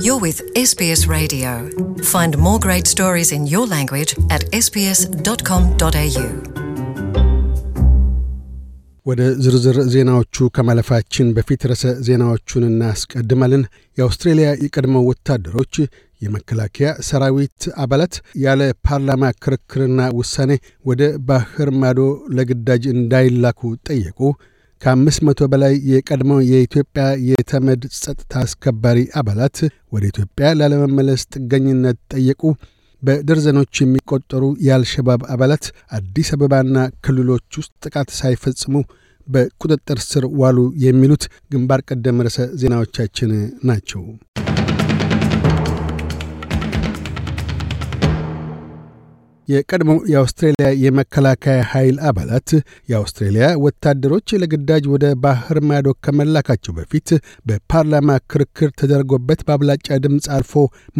You're with SBS Radio. Find more great stories in your language at sbs.com.au. ወደ ዝርዝር ዜናዎቹ ከመለፋችን በፊት ርዕሰ ዜናዎቹን እናስቀድማለን። የአውስትራሊያ የቀድሞ ወታደሮች የመከላከያ ሰራዊት አባላት ያለ ፓርላማ ክርክርና ውሳኔ ወደ ባህር ማዶ ለግዳጅ እንዳይላኩ ጠየቁ። ከ500 በላይ የቀድሞ የኢትዮጵያ የተመድ ጸጥታ አስከባሪ አባላት ወደ ኢትዮጵያ ላለመመለስ ጥገኝነት ጠየቁ። በደርዘኖች የሚቆጠሩ የአልሸባብ አባላት አዲስ አበባና ክልሎች ውስጥ ጥቃት ሳይፈጽሙ በቁጥጥር ስር ዋሉ። የሚሉት ግንባር ቀደም ርዕሰ ዜናዎቻችን ናቸው። የቀድሞ የአውስትራሊያ የመከላከያ ኃይል አባላት የአውስትራሊያ ወታደሮች ለግዳጅ ወደ ባህር ማዶ ከመላካቸው በፊት በፓርላማ ክርክር ተደርጎበት በአብላጫ ድምጽ አልፎ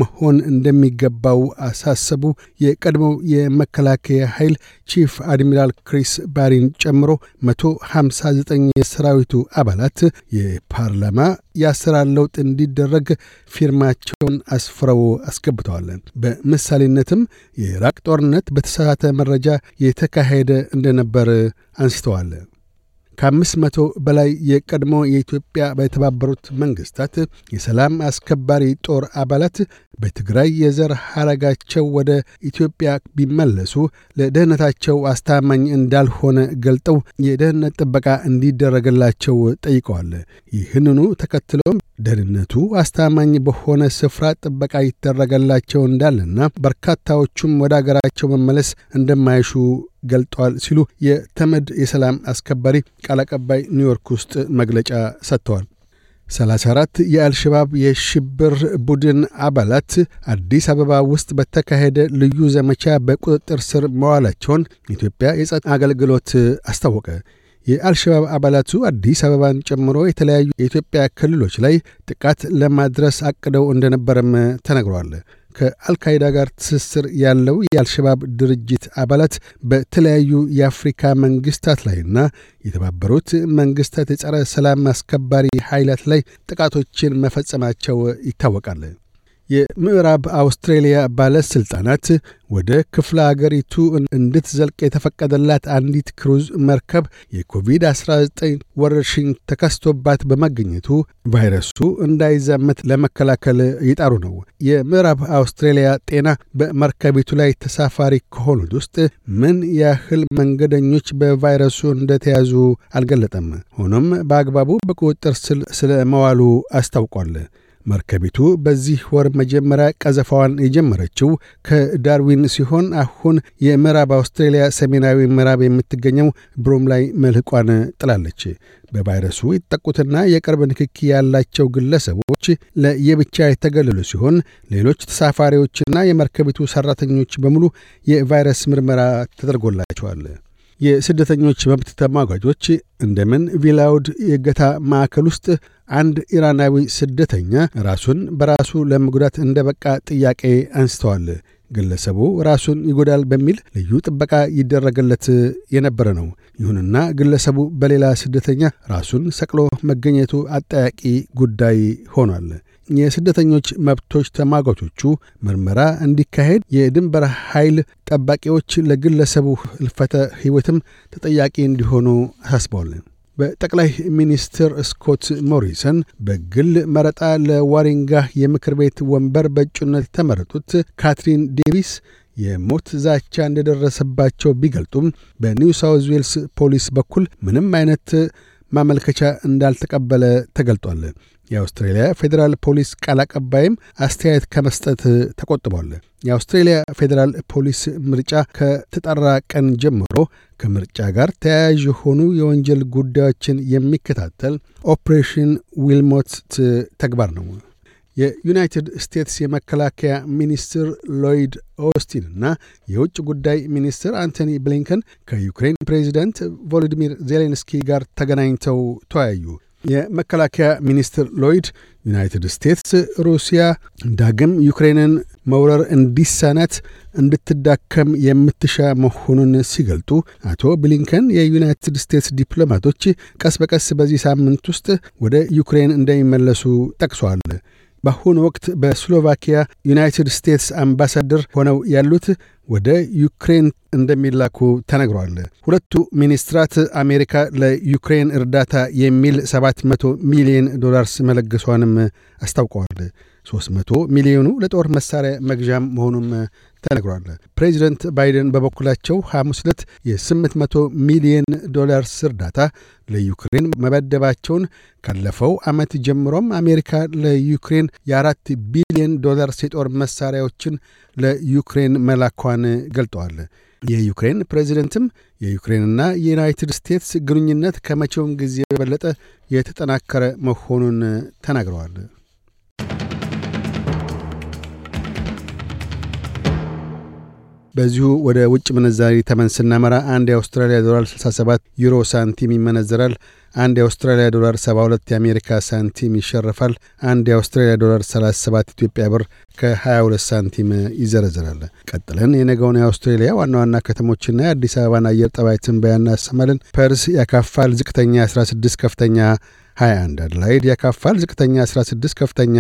መሆን እንደሚገባው አሳሰቡ። የቀድሞ የመከላከያ ኃይል ቺፍ አድሚራል ክሪስ ባሪን ጨምሮ 159 የሰራዊቱ አባላት የፓርላማ ያሰራል ለውጥ እንዲደረግ ፊርማቸውን አስፍረው አስገብተዋል። በመሳሌነትም የኢራቅ ጦርነት በተሳሳተ መረጃ የተካሄደ እንደነበር አንስተዋል። ከ500 በላይ የቀድሞ የኢትዮጵያ በተባበሩት መንግስታት የሰላም አስከባሪ ጦር አባላት በትግራይ የዘር ሐረጋቸው ወደ ኢትዮጵያ ቢመለሱ ለደህንነታቸው አስተማማኝ እንዳልሆነ ገልጠው የደህንነት ጥበቃ እንዲደረግላቸው ጠይቀዋል። ይህንኑ ተከትሎም ደህንነቱ አስተማማኝ በሆነ ስፍራ ጥበቃ ይደረግላቸው እንዳለና በርካታዎቹም ወደ ሀገራቸው መመለስ እንደማይሹ ገልጠዋል ሲሉ የተመድ የሰላም አስከባሪ ቃል አቀባይ ኒውዮርክ ውስጥ መግለጫ ሰጥተዋል። 34 የአልሸባብ የሽብር ቡድን አባላት አዲስ አበባ ውስጥ በተካሄደ ልዩ ዘመቻ በቁጥጥር ስር መዋላቸውን ኢትዮጵያ የጸጥታ አገልግሎት አስታወቀ። የአልሸባብ አባላቱ አዲስ አበባን ጨምሮ የተለያዩ የኢትዮጵያ ክልሎች ላይ ጥቃት ለማድረስ አቅደው እንደነበረም ተነግሯል። ከአልካይዳ ጋር ትስስር ያለው የአልሸባብ ድርጅት አባላት በተለያዩ የአፍሪካ መንግስታት ላይና የተባበሩት መንግስታት የጸረ ሰላም አስከባሪ ኃይላት ላይ ጥቃቶችን መፈጸማቸው ይታወቃል። የምዕራብ አውስትራሊያ ባለስልጣናት ወደ ክፍለ ሀገሪቱ እንድትዘልቅ የተፈቀደላት አንዲት ክሩዝ መርከብ የኮቪድ-19 ወረርሽኝ ተከስቶባት በመገኘቱ ቫይረሱ እንዳይዛመት ለመከላከል እየጣሩ ነው። የምዕራብ አውስትራሊያ ጤና በመርከቢቱ ላይ ተሳፋሪ ከሆኑት ውስጥ ምን ያህል መንገደኞች በቫይረሱ እንደተያዙ አልገለጠም። ሆኖም በአግባቡ በቁጥጥር ስር ስለመዋሉ አስታውቋል። መርከቢቱ በዚህ ወር መጀመሪያ ቀዘፋዋን የጀመረችው ከዳርዊን ሲሆን አሁን የምዕራብ አውስትራሊያ ሰሜናዊ ምዕራብ የምትገኘው ብሮም ላይ መልህቋን ጥላለች። በቫይረሱ የተጠቁትና የቅርብ ንክኪ ያላቸው ግለሰቦች ለየብቻ የተገለሉ ሲሆን ሌሎች ተሳፋሪዎችና የመርከቢቱ ሰራተኞች በሙሉ የቫይረስ ምርመራ ተደርጎላቸዋል። የስደተኞች መብት ተሟጋቾች እንደምን ቪላውድ የገታ ማዕከል ውስጥ አንድ ኢራናዊ ስደተኛ ራሱን በራሱ ለመጉዳት እንደበቃ ጥያቄ አንስተዋል። ግለሰቡ ራሱን ይጎዳል በሚል ልዩ ጥበቃ ይደረግለት የነበረ ነው። ይሁንና ግለሰቡ በሌላ ስደተኛ ራሱን ሰቅሎ መገኘቱ አጠያቂ ጉዳይ ሆኗል። የስደተኞች መብቶች ተሟጋቾቹ ምርመራ እንዲካሄድ፣ የድንበር ኃይል ጠባቂዎች ለግለሰቡ ህልፈተ ህይወትም ተጠያቂ እንዲሆኑ አሳስበዋል። በጠቅላይ ሚኒስትር ስኮት ሞሪሰን በግል መረጣ ለዋሪንጋ የምክር ቤት ወንበር በእጩነት ተመረጡት ካትሪን ዴቪስ የሞት ዛቻ እንደደረሰባቸው ቢገልጡም በኒው ሳውዝ ዌልስ ፖሊስ በኩል ምንም አይነት ማመልከቻ እንዳልተቀበለ ተገልጧል። የአውስትራሊያ ፌዴራል ፖሊስ ቃል አቀባይም አስተያየት ከመስጠት ተቆጥቧል። የአውስትራሊያ ፌዴራል ፖሊስ ምርጫ ከተጣራ ቀን ጀምሮ ከምርጫ ጋር ተያያዥ የሆኑ የወንጀል ጉዳዮችን የሚከታተል ኦፕሬሽን ዊልሞት ተግባር ነው። የዩናይትድ ስቴትስ የመከላከያ ሚኒስትር ሎይድ ኦስቲን እና የውጭ ጉዳይ ሚኒስትር አንቶኒ ብሊንከን ከዩክሬን ፕሬዚዳንት ቮሎዲሚር ዜሌንስኪ ጋር ተገናኝተው ተወያዩ። የመከላከያ ሚኒስትር ሎይድ ዩናይትድ ስቴትስ ሩሲያ ዳግም ዩክሬንን መውረር እንዲሳናት እንድትዳከም የምትሻ መሆኑን ሲገልጡ አቶ ብሊንከን የዩናይትድ ስቴትስ ዲፕሎማቶች ቀስ በቀስ በዚህ ሳምንት ውስጥ ወደ ዩክሬን እንደሚመለሱ ጠቅሷል። በአሁኑ ወቅት በስሎቫኪያ ዩናይትድ ስቴትስ አምባሳደር ሆነው ያሉት ወደ ዩክሬን እንደሚላኩ ተነግሯል። ሁለቱ ሚኒስትራት አሜሪካ ለዩክሬን እርዳታ የሚል 700 ሚሊዮን ዶላርስ መለገሷንም አስታውቀዋል። 300 ሚሊዮኑ ለጦር መሳሪያ መግዣም መሆኑም ተነግሯል። ፕሬዚደንት ባይደን በበኩላቸው ሐሙስ ዕለት የ800 ሚሊዮን ዶላርስ እርዳታ ለዩክሬን መበደባቸውን ካለፈው ዓመት ጀምሮም አሜሪካ ለዩክሬን የ4 ቢሊዮን ዶላርስ የጦር መሳሪያዎችን ለዩክሬን መላኳን ገልጠዋል። የዩክሬን ፕሬዚደንትም የዩክሬንና የዩናይትድ ስቴትስ ግንኙነት ከመቼውም ጊዜ በበለጠ የተጠናከረ መሆኑን ተናግረዋል። በዚሁ ወደ ውጭ ምንዛሪ ተመን ስናመራ አንድ የአውስትራሊያ ዶላር 67 ዩሮ ሳንቲም ይመነዘራል። አንድ የአውስትራሊያ ዶላር 72 የአሜሪካ ሳንቲም ይሸርፋል። አንድ የአውስትራሊያ ዶላር 37 ኢትዮጵያ ብር ከ22 ሳንቲም ይዘረዘራል። ቀጥለን የነገውን የአውስትራሊያ ዋና ዋና ከተሞችና የአዲስ አበባን አየር ጠባይ ትንበያና አሰማልን። ፐርስ ያካፋል፣ ዝቅተኛ 16 ከፍተኛ 21። አድላይድ ያካፋል፣ ዝቅተኛ 16 ከፍተኛ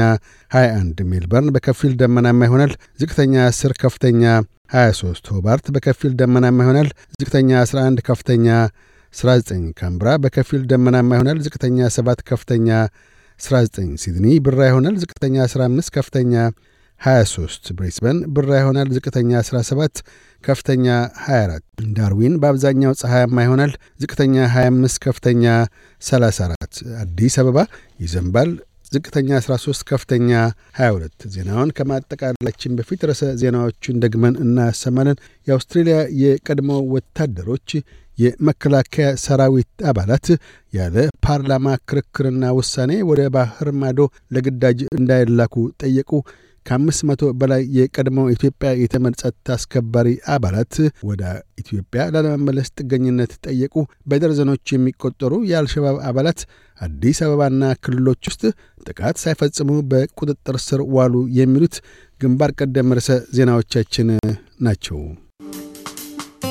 21። ሜልበርን በከፊል ደመናማ ይሆናል፣ ዝቅተኛ 10 ከፍተኛ 23። ሆባርት በከፊል ደመናማ ይሆናል፣ ዝቅተኛ 11 ከፍተኛ 19። ካምብራ በከፊል ደመናማ ይሆናል፣ ዝቅተኛ 7 ከፍተኛ 19። ሲድኒ ብራ ይሆናል፣ ዝቅተኛ 15 ከፍተኛ 23። ብሪስበን ብራ ይሆናል፣ ዝቅተኛ 17 ከፍተኛ 24። ዳርዊን በአብዛኛው ፀሐያማ ይሆናል፣ ዝቅተኛ 25 ከፍተኛ 34። አዲስ አበባ ይዘንባል፣ ዝቅተኛ 13 ከፍተኛ 22። ዜናውን ከማጠቃለላችን በፊት ርዕሰ ዜናዎቹን ደግመን እናሰማለን። የአውስትራሊያ የቀድሞ ወታደሮች የመከላከያ ሰራዊት አባላት ያለ ፓርላማ ክርክርና ውሳኔ ወደ ባህር ማዶ ለግዳጅ እንዳይላኩ ጠየቁ። ከ500 በላይ የቀድሞ ኢትዮጵያ የተመድ ጸጥታ አስከባሪ አባላት ወደ ኢትዮጵያ ላለመመለስ ጥገኝነት ጠየቁ። በደርዘኖች የሚቆጠሩ የአልሸባብ አባላት አዲስ አበባና ክልሎች ውስጥ ጥቃት ሳይፈጽሙ በቁጥጥር ስር ዋሉ። የሚሉት ግንባር ቀደም ርዕሰ ዜናዎቻችን ናቸው።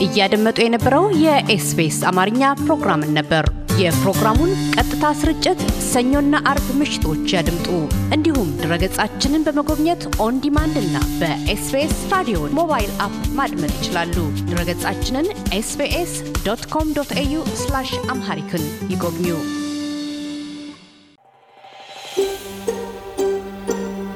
እያደመጡ የነበረው የኤስቢኤስ አማርኛ ፕሮግራምን ነበር። የፕሮግራሙን ቀጥታ ስርጭት ሰኞና አርብ ምሽቶች ያድምጡ። እንዲሁም ድረገጻችንን በመጎብኘት ኦን ዲማንድ እና በኤስቢኤስ ራዲዮ ሞባይል አፕ ማድመጥ ይችላሉ። ድረገጻችንን sbs.com.au/amharican ይጎብኙ።